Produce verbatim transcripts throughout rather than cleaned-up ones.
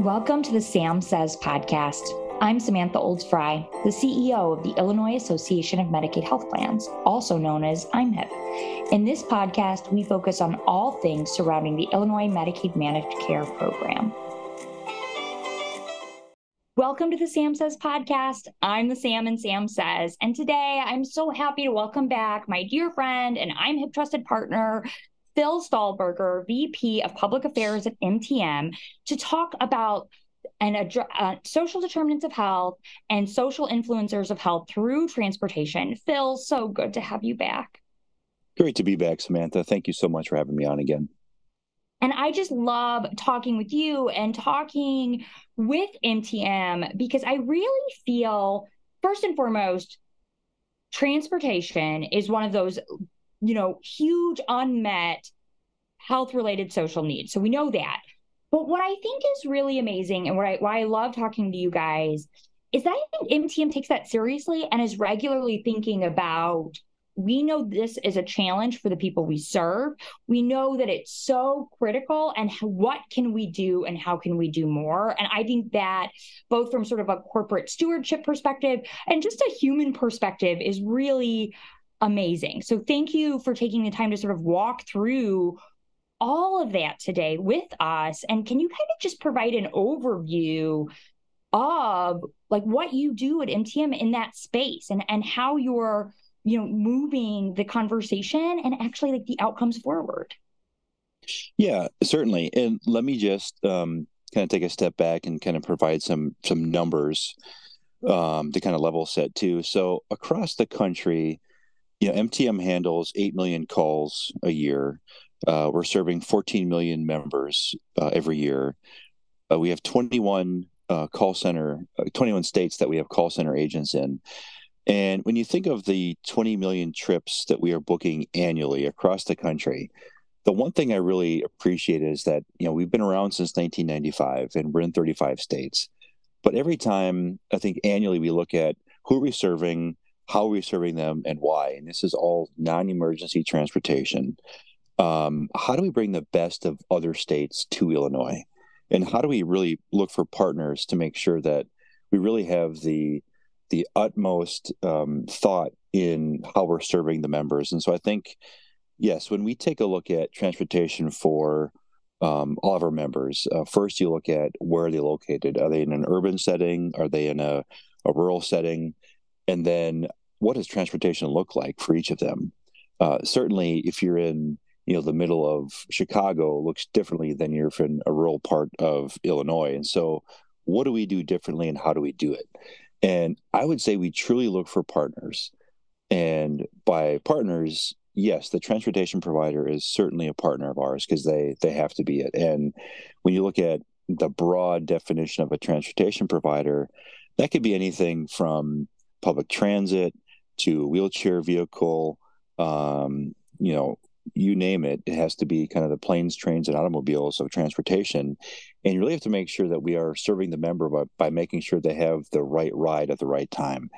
Welcome to the Sam Says podcast. I'm Samantha Olds Fry, the C E O of the Illinois Association of Medicaid Health Plans, also known as I M H I P. In this podcast, we focus on all things surrounding the Illinois Medicaid Managed Care Program. Welcome to the Sam Says podcast. I'm the Sam and Sam Says, and today I'm so happy to welcome back my dear friend and I M H I P trusted partner, Phil Stalboerger, V P of Public Affairs at M T M, to talk about and address, uh, social determinants of health and social influencers of health through transportation. Phil, so good to have you back. Great to be back, Samantha. Thank you so much for having me on again. And I just love talking with you and talking with M T M because I really feel, first and foremost, transportation is one of those, you know, huge unmet health-related social needs. So we know that. But what I think is really amazing and what I, why I love talking to you guys is that I think M T M takes that seriously and is regularly thinking about, we know this is a challenge for the people we serve. We know that it's so critical, and what can we do and how can we do more? And I think that both from sort of a corporate stewardship perspective and just a human perspective is really amazing. So thank you for taking the time to sort of walk through all of that today with us. And can you kind of just provide an overview of like what you do at M T M in that space and, and how you're, you know, moving the conversation and actually like the outcomes forward? Yeah, certainly. And let me just um, kind of take a step back and kind of provide some, some numbers um, to kind of level set too. So across the country, you know, M T M handles eight million calls a year. Uh, we're serving fourteen million members uh, every year. Uh, we have twenty-one uh, call center, uh, twenty-one states that we have call center agents in. And when you think of the twenty million trips that we are booking annually across the country, the one thing I really appreciate is that, you know, we've been around since nineteen ninety-five and we're in thirty-five states. But every time, I think annually, we look at who are we serving, how are we serving them, and why? And this is all non-emergency transportation. Um, how do we bring the best of other states to Illinois? And how do we really look for partners to make sure that we really have the the utmost um, thought in how we're serving the members? And so I think, yes, when we take a look at transportation for um, all of our members, uh, first you look at where are they located? Are they in an urban setting? Are they in a, a rural setting? And then what does transportation look like for each of them? Uh, certainly, if you're in, you know, the middle of Chicago, it looks differently than you're in a rural part of Illinois. And so what do we do differently and how do we do it? And I would say we truly look for partners. And by partners, yes, the transportation provider is certainly a partner of ours because they they have to be it. And when you look at the broad definition of a transportation provider, that could be anything from public transit to wheelchair vehicle, um, you know, you name it. It has to be kind of the planes, trains, and automobiles of transportation. And you really have to make sure that we are serving the member by, by making sure they have the right ride at the right time.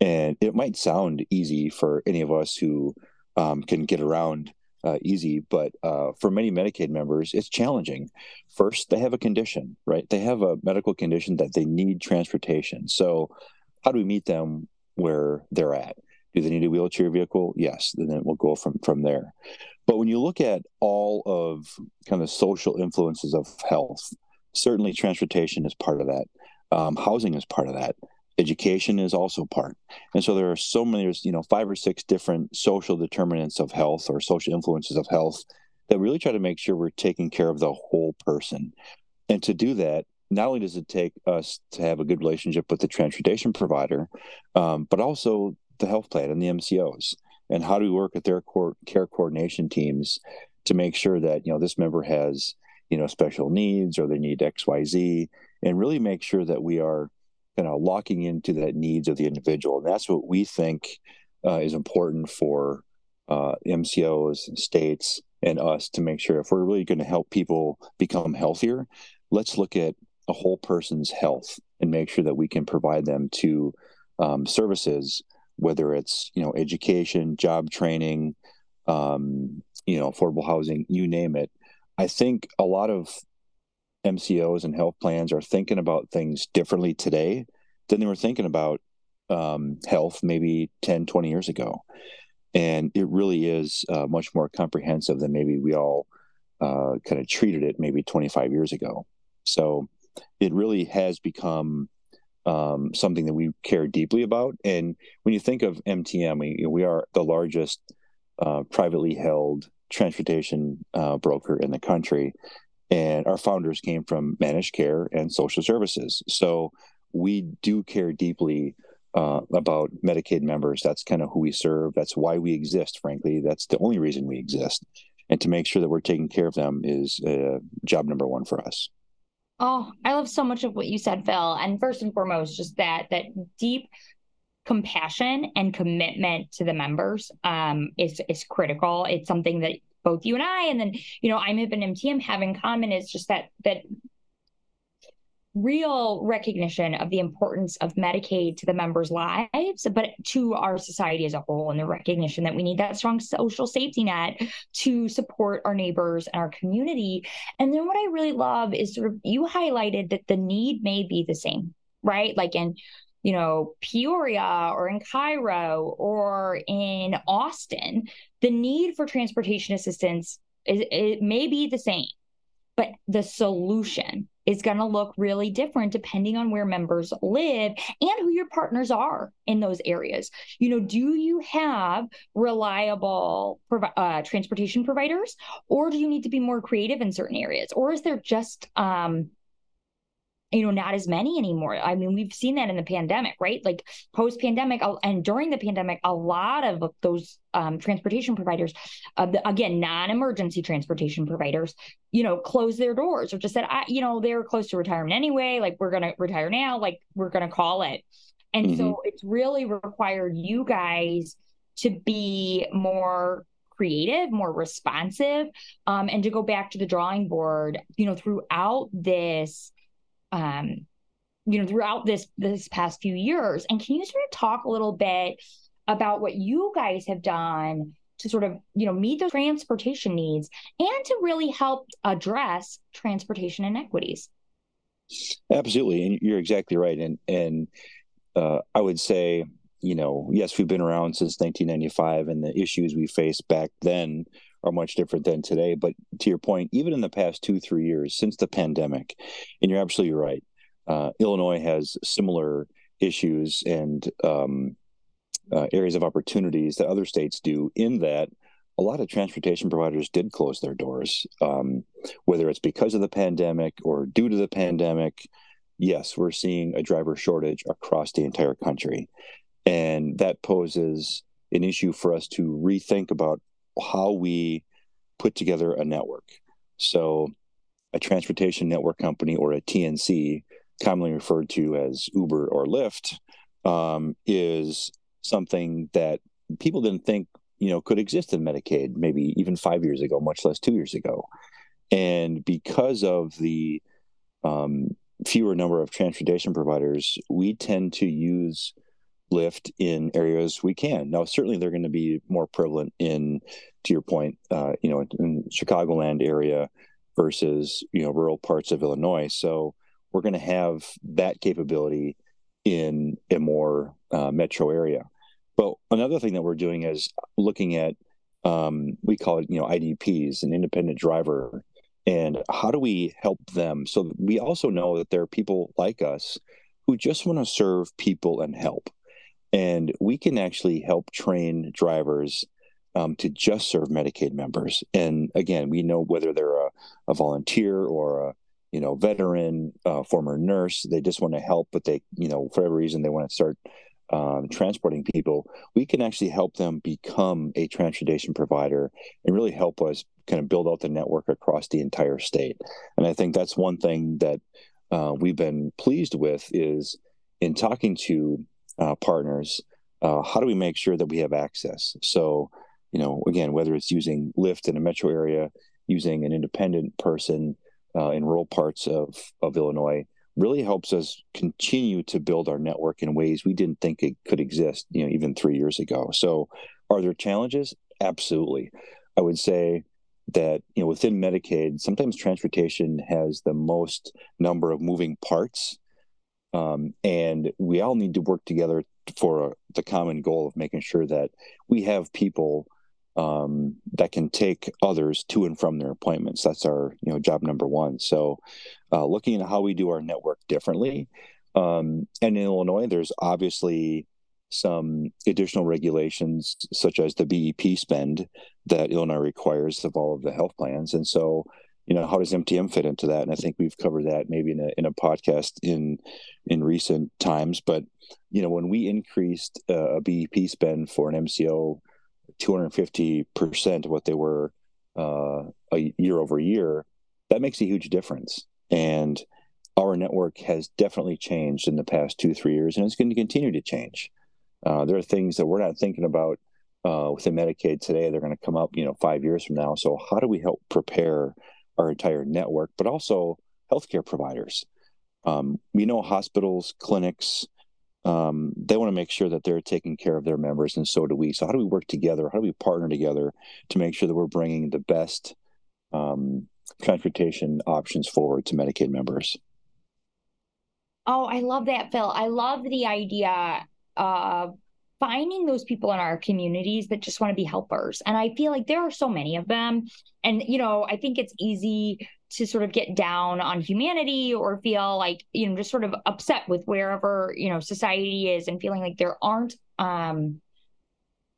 And it might sound easy for any of us who um, can get around uh, easy, but uh, for many Medicaid members, it's challenging. First, they have a condition, right? They have a medical condition that they need transportation. So how do we meet them where they're at? Do they need a wheelchair vehicle? Yes. And then we'll go from, from there. But when you look at all of kind of social influences of health, certainly transportation is part of that. Um, housing is part of that. Education is also part. And so there are so many, there's, you know, five or six different social determinants of health or social influences of health that really try to make sure we're taking care of the whole person. And to do that, not only does it take us to have a good relationship with the transportation provider, um, but also the health plan and the M C Os, and how do we work with their core care coordination teams to make sure that, you know, this member has, you know, special needs or they need X Y Z, and really make sure that we are kind of locking into the needs of the individual. And that's what we think uh, is important for uh, M C Os, states, and us to make sure if we're really going to help people become healthier, let's look at a whole person's health and make sure that we can provide them to um, services, whether it's, you know, education, job training, um, you know, affordable housing, you name it. I think a lot of M C Os and health plans are thinking about things differently today than they were thinking about um, health maybe ten, twenty years ago. And it really is uh, much more comprehensive than maybe we all uh, kind of treated it maybe twenty-five years ago. So it really has become um, something that we care deeply about. And when you think of M T M, we, we are the largest uh, privately held transportation uh, broker in the country. And our founders came from managed care and social services. So we do care deeply uh, about Medicaid members. That's kind of who we serve. That's why we exist, frankly. That's the only reason we exist. And to make sure that we're taking care of them is uh, job number one for us. Oh, I love so much of what you said, Phil. And first and foremost, just that that deep compassion and commitment to the members um, is, is critical. It's something that both you and I, and then, you know, I M H I P and M T M have in common is just that that real recognition of the importance of Medicaid to the members' lives, but to our society as a whole, and the recognition that we need that strong social safety net to support our neighbors and our community. And then what I really love is sort of you highlighted that the need may be the same, right? Like in, you know, Peoria or in Cairo or in Austin, the need for transportation assistance is, it may be the same, but the solution is going to look really different depending on where members live and who your partners are in those areas. You know, do you have reliable uh, transportation providers, or do you need to be more creative in certain areas? Or is there just, um, you know, not as many anymore? I mean, we've seen that in the pandemic, right? Like post-pandemic and during the pandemic, a lot of those um, transportation providers, uh, the, again, non-emergency transportation providers, you know, closed their doors or just said, I, you know, they were close to retirement anyway. Like, we're going to retire now. Like, we're going to call it. And mm-hmm. so it's really required you guys to be more creative, more responsive, um, and to go back to the drawing board, you know, throughout this Um, you know, throughout this this past few years. And can you sort of talk a little bit about what you guys have done to sort of, you know, meet those transportation needs and to really help address transportation inequities? Absolutely, and you're exactly right. And and uh, I would say, you know, yes, we've been around since nineteen ninety-five, and the issues we faced back then are much different than today. But to your point, even in the past two, three years since the pandemic, and you're absolutely right, uh, Illinois has similar issues and um, uh, areas of opportunities that other states do, in that a lot of transportation providers did close their doors, um, whether it's because of the pandemic or due to the pandemic. Yes, we're seeing a driver shortage across the entire country. And that poses an issue for us to rethink about how we put together a network. So a transportation network company, or a T N C, commonly referred to as Uber or Lyft, um, is something that people didn't think, you know, could exist in Medicaid, maybe even five years ago, much less two years ago. And because of the um, fewer number of transportation providers, we tend to use Lyft in areas we can. Now, certainly they're going to be more prevalent in, to your point, uh, you know, in Chicagoland area versus, you know, rural parts of Illinois. So we're going to have that capability in a more uh, metro area. But another thing that we're doing is looking at, um, we call it, you know, I D Ps, an independent driver, and how do we help them? So we also know that there are people like us who just want to serve people and help. And we can actually help train drivers um, to just serve Medicaid members. And again, we know whether they're a, a volunteer or a, you know, veteran, uh, former nurse, they just want to help, but they, you know, for whatever reason, they want to start um, transporting people. We can actually help them become a transportation provider and really help us kind of build out the network across the entire state. And I think that's one thing that uh, we've been pleased with is in talking to Uh, partners, uh, how do we make sure that we have access? So, you know, again, whether it's using Lyft in a metro area, using an independent person uh, in rural parts of, of Illinois, really helps us continue to build our network in ways we didn't think it could exist, you know, even three years ago. So are there challenges? Absolutely. I would say that, you know, within Medicaid, sometimes transportation has the most number of moving parts, um, and we all need to work together for a, the common goal of making sure that we have people um, that can take others to and from their appointments. That's our, you know, job number one. So uh, looking at how we do our network differently. Um, and in Illinois, there's obviously some additional regulations, such as the B E P spend that Illinois requires of all of the health plans. And so, you know, how does M T M fit into that? And I think we've covered that maybe in a in a podcast in in recent times. But, you know, when we increased uh, a B E P spend for an M C O two hundred fifty percent of what they were uh, a year over year, that makes a huge difference. And our network has definitely changed in the past two, three years, and it's going to continue to change. Uh, there are things that we're not thinking about uh, within Medicaid today. They're going to come up, you know, five years from now. So how do we help prepare our entire network, but also healthcare providers? Um, we know hospitals, clinics, um, they want to make sure that they're taking care of their members, and so do we. So how do we work together? How do we partner together to make sure that we're bringing the best um, transportation options forward to Medicaid members? Oh, I love that, Phil. I love the idea of finding those people in our communities that just want to be helpers. And I feel like there are so many of them. And, you know, I think it's easy to sort of get down on humanity or feel like, you know, just sort of upset with wherever, you know, society is and feeling like there aren't um,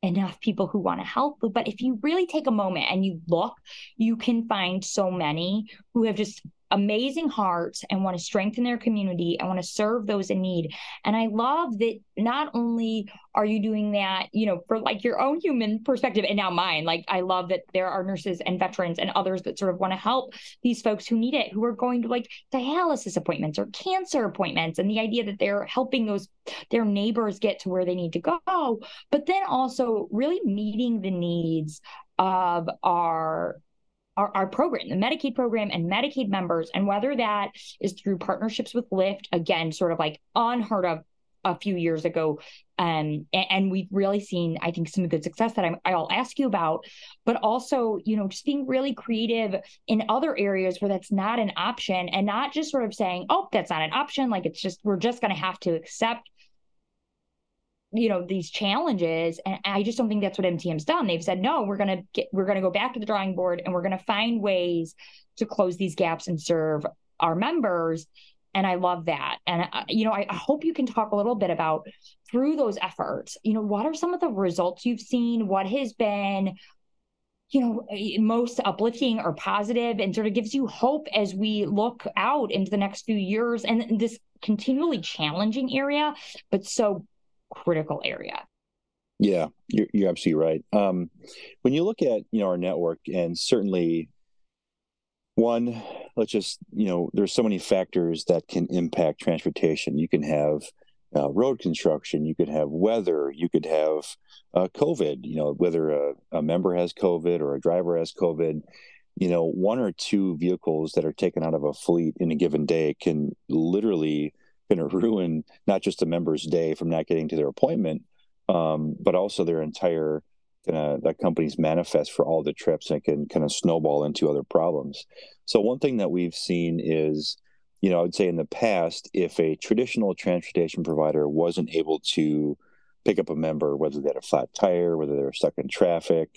enough people who want to help. But if you really take a moment and you look, you can find so many who have just amazing hearts and want to strengthen their community and want to serve those in need. And I love that not only are you doing that, you know, for like your own human perspective and now mine, like I love that there are nurses and veterans and others that sort of want to help these folks who need it, who are going to like dialysis appointments or cancer appointments, and the idea that they're helping those, their neighbors get to where they need to go, but then also really meeting the needs of our Our, our program, the Medicaid program and Medicaid members, and whether that is through partnerships with Lyft, again, sort of like unheard of a few years ago. Um, and, and we've really seen, I think, some good success that I'm, I'll ask you about, but also, you know, just being really creative in other areas where that's not an option and not just sort of saying, oh, that's not an option. Like it's just, we're just going to have to accept, you know, these challenges. And I just don't think that's what M T M's done. They've said, no, we're going to get, we're going to go back to the drawing board and we're going to find ways to close these gaps and serve our members. And I love that. And, I, you know, I, I hope you can talk a little bit about through those efforts, you know, what are some of the results you've seen? What has been, you know, most uplifting or positive and sort of gives you hope as we look out into the next few years and this continually challenging area, but so critical area. Yeah, you're, you're absolutely right. Um, when you look at, you know, our network, and certainly one, let's just, you know, there's so many factors that can impact transportation. You can have uh, road construction, you could have weather, you could have uh, COVID, you know, whether a, a member has COVID or a driver has COVID, you know, one or two vehicles that are taken out of a fleet in a given day can literally going to ruin not just a member's day from not getting to their appointment, um, but also their entire kind of that company's manifest for all the trips, and can kind of snowball into other problems. So one thing that we've seen is, you know, I would say in the past, if a traditional transportation provider wasn't able to pick up a member, whether they had a flat tire, whether they were stuck in traffic,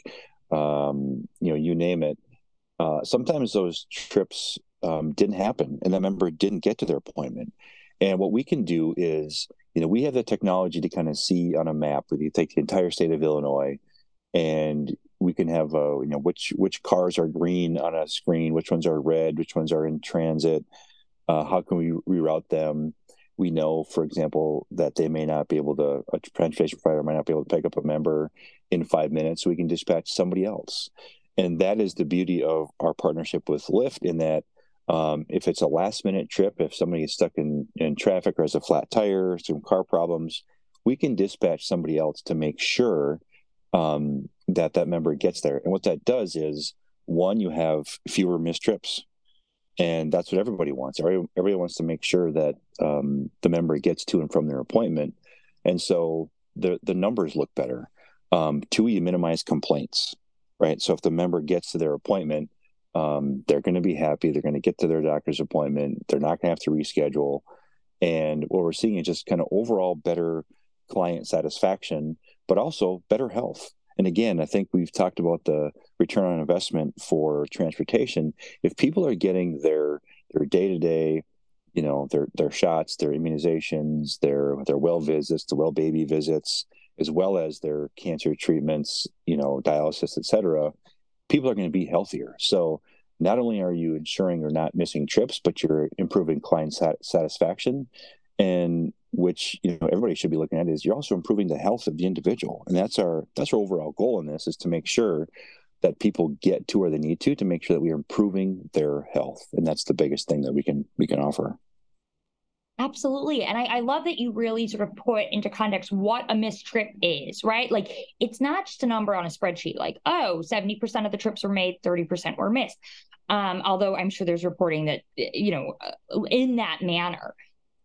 um, you know, you name it, uh, sometimes those trips um, didn't happen and that member didn't get to their appointment. And what we can do is, you know, we have the technology to kind of see on a map. We take the entire state of Illinois, and we can have, uh, you know, which which cars are green on a screen, which ones are red, which ones are in transit. Uh, how can we reroute them? We know, for example, that they may not be able to, a transportation provider might not be able to pick up a member in five minutes, so we can dispatch somebody else. And that is the beauty of our partnership with Lyft, in that, Um, if it's a last-minute trip, if somebody is stuck in, in traffic or has a flat tire, some car problems, we can dispatch somebody else to make sure um, that that member gets there. And what that does is, one, you have fewer missed trips, and that's what everybody wants. Everybody, everybody wants to make sure that um, the member gets to and from their appointment, and so the the numbers look better. Um, two, you minimize complaints. right? So if the member gets to their appointment, um, they're going to be happy. They're going to get to their doctor's appointment. They're not going to have to reschedule. And what we're seeing is just kind of overall better client satisfaction, but also better health. And again, I think we've talked about the return on investment for transportation. If people are getting their their day-to-day, you know, their their shots, their immunizations, their their well visits, the well baby visits, as well as their cancer treatments, you know, dialysis, et cetera, people are going to be healthier. So not only are you ensuring you're not missing trips, but you're improving client sat- satisfaction. And which, you know, everybody should be looking at is you're also improving the health of the individual. And that's our that's our overall goal in this, is to make sure that people get to where they need to, to make sure that we are improving their health. And that's the biggest thing that we can we can offer. Absolutely. And I, I love that you really sort of put into context what a missed trip is, right? Like, it's not just a number on a spreadsheet, like, oh, seventy percent of the trips were made, thirty percent were missed. Um, although I'm sure there's reporting that, you know, in that manner.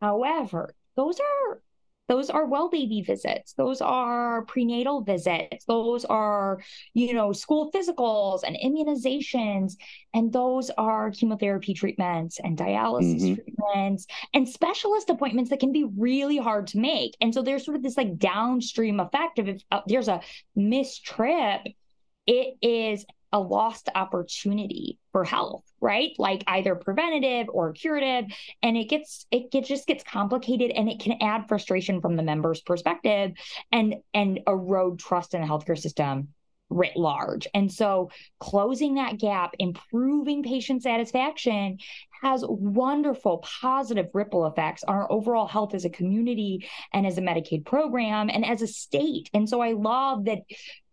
However, those are those are well baby visits. Those are prenatal visits. Those are, you know, school physicals and immunizations. And those are chemotherapy treatments and dialysis mm-hmm. treatments and specialist appointments that can be really hard to make. And so there's sort of this like downstream effect of if uh, there's a missed trip, it is a lost opportunity for health, right? Like either preventative or curative. And it gets, it gets, just gets complicated, and it can add frustration from the member's perspective and, and erode trust in the healthcare system writ large. And so closing that gap, improving patient satisfaction, has wonderful positive ripple effects on our overall health as a community and as a Medicaid program and as a state. And so I love that,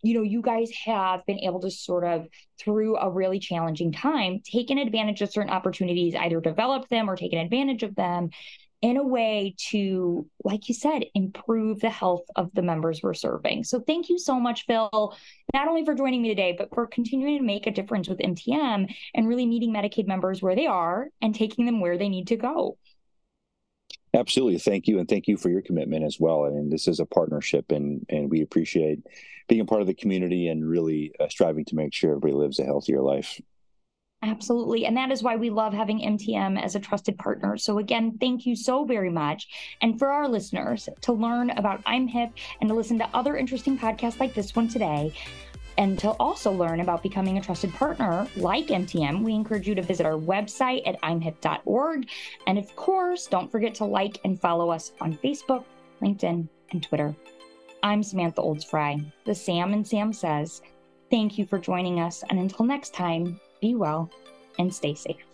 you know, you guys have been able to sort of, through a really challenging time, taken advantage of certain opportunities, either developed them or taken advantage of them in a way to, like you said, improve the health of the members we're serving. So thank you so much, Phil, not only for joining me today, but for continuing to make a difference with M T M and really meeting Medicaid members where they are and taking them where they need to go. Absolutely. Thank you. And thank you for your commitment as well. I mean, this is a partnership, and, and we appreciate being a part of the community and really uh, striving to make sure everybody lives a healthier life. Absolutely. And that is why we love having M T M as a trusted partner. So again, thank you so very much. And for our listeners, to learn about I M H I P and to listen to other interesting podcasts like this one today, and to also learn about becoming a trusted partner like M T M, we encourage you to visit our website at I M H I P dot org. And of course, don't forget to like and follow us on Facebook, LinkedIn, and Twitter. I'm Samantha Olds Fry, the Sam and Sam Says. Thank you for joining us. And until next time, be well and stay safe.